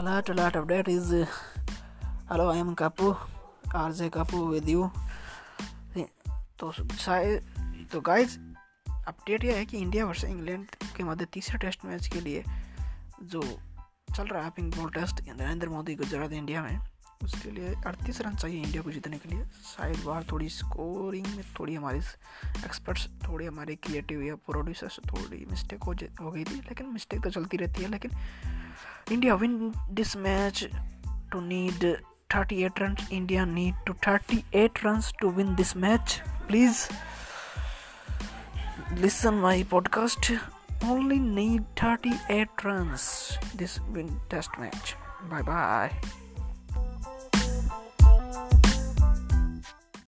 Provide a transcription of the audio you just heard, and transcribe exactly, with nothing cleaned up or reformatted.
a lot a lot of that is uh, hello, I am Kapoor, R J Kapoor with you। तो तो guys update यह है कि India versus England के मध्य तीसरे test match के लिए जो चल रहा है pink ball test Narendra Modi Gujarat India में, उसके लिए अड़तीस रन चाहिए इंडिया को जीतने के लिए। शायद बाहर थोड़ी स्कोरिंग में थोड़ी हमारे एक्सपर्ट्स, थोड़ी हमारे क्रिएटिव या प्रोड्यूसर्स थोड़ी मिस्टेक हो हो गई थी, लेकिन मिस्टेक तो चलती रहती है। लेकिन India win this match to need thirty eight run. India need to thirty eight run to win this match. Please listen my podcast, only need thirty-eight runs this win test match। Bye bye।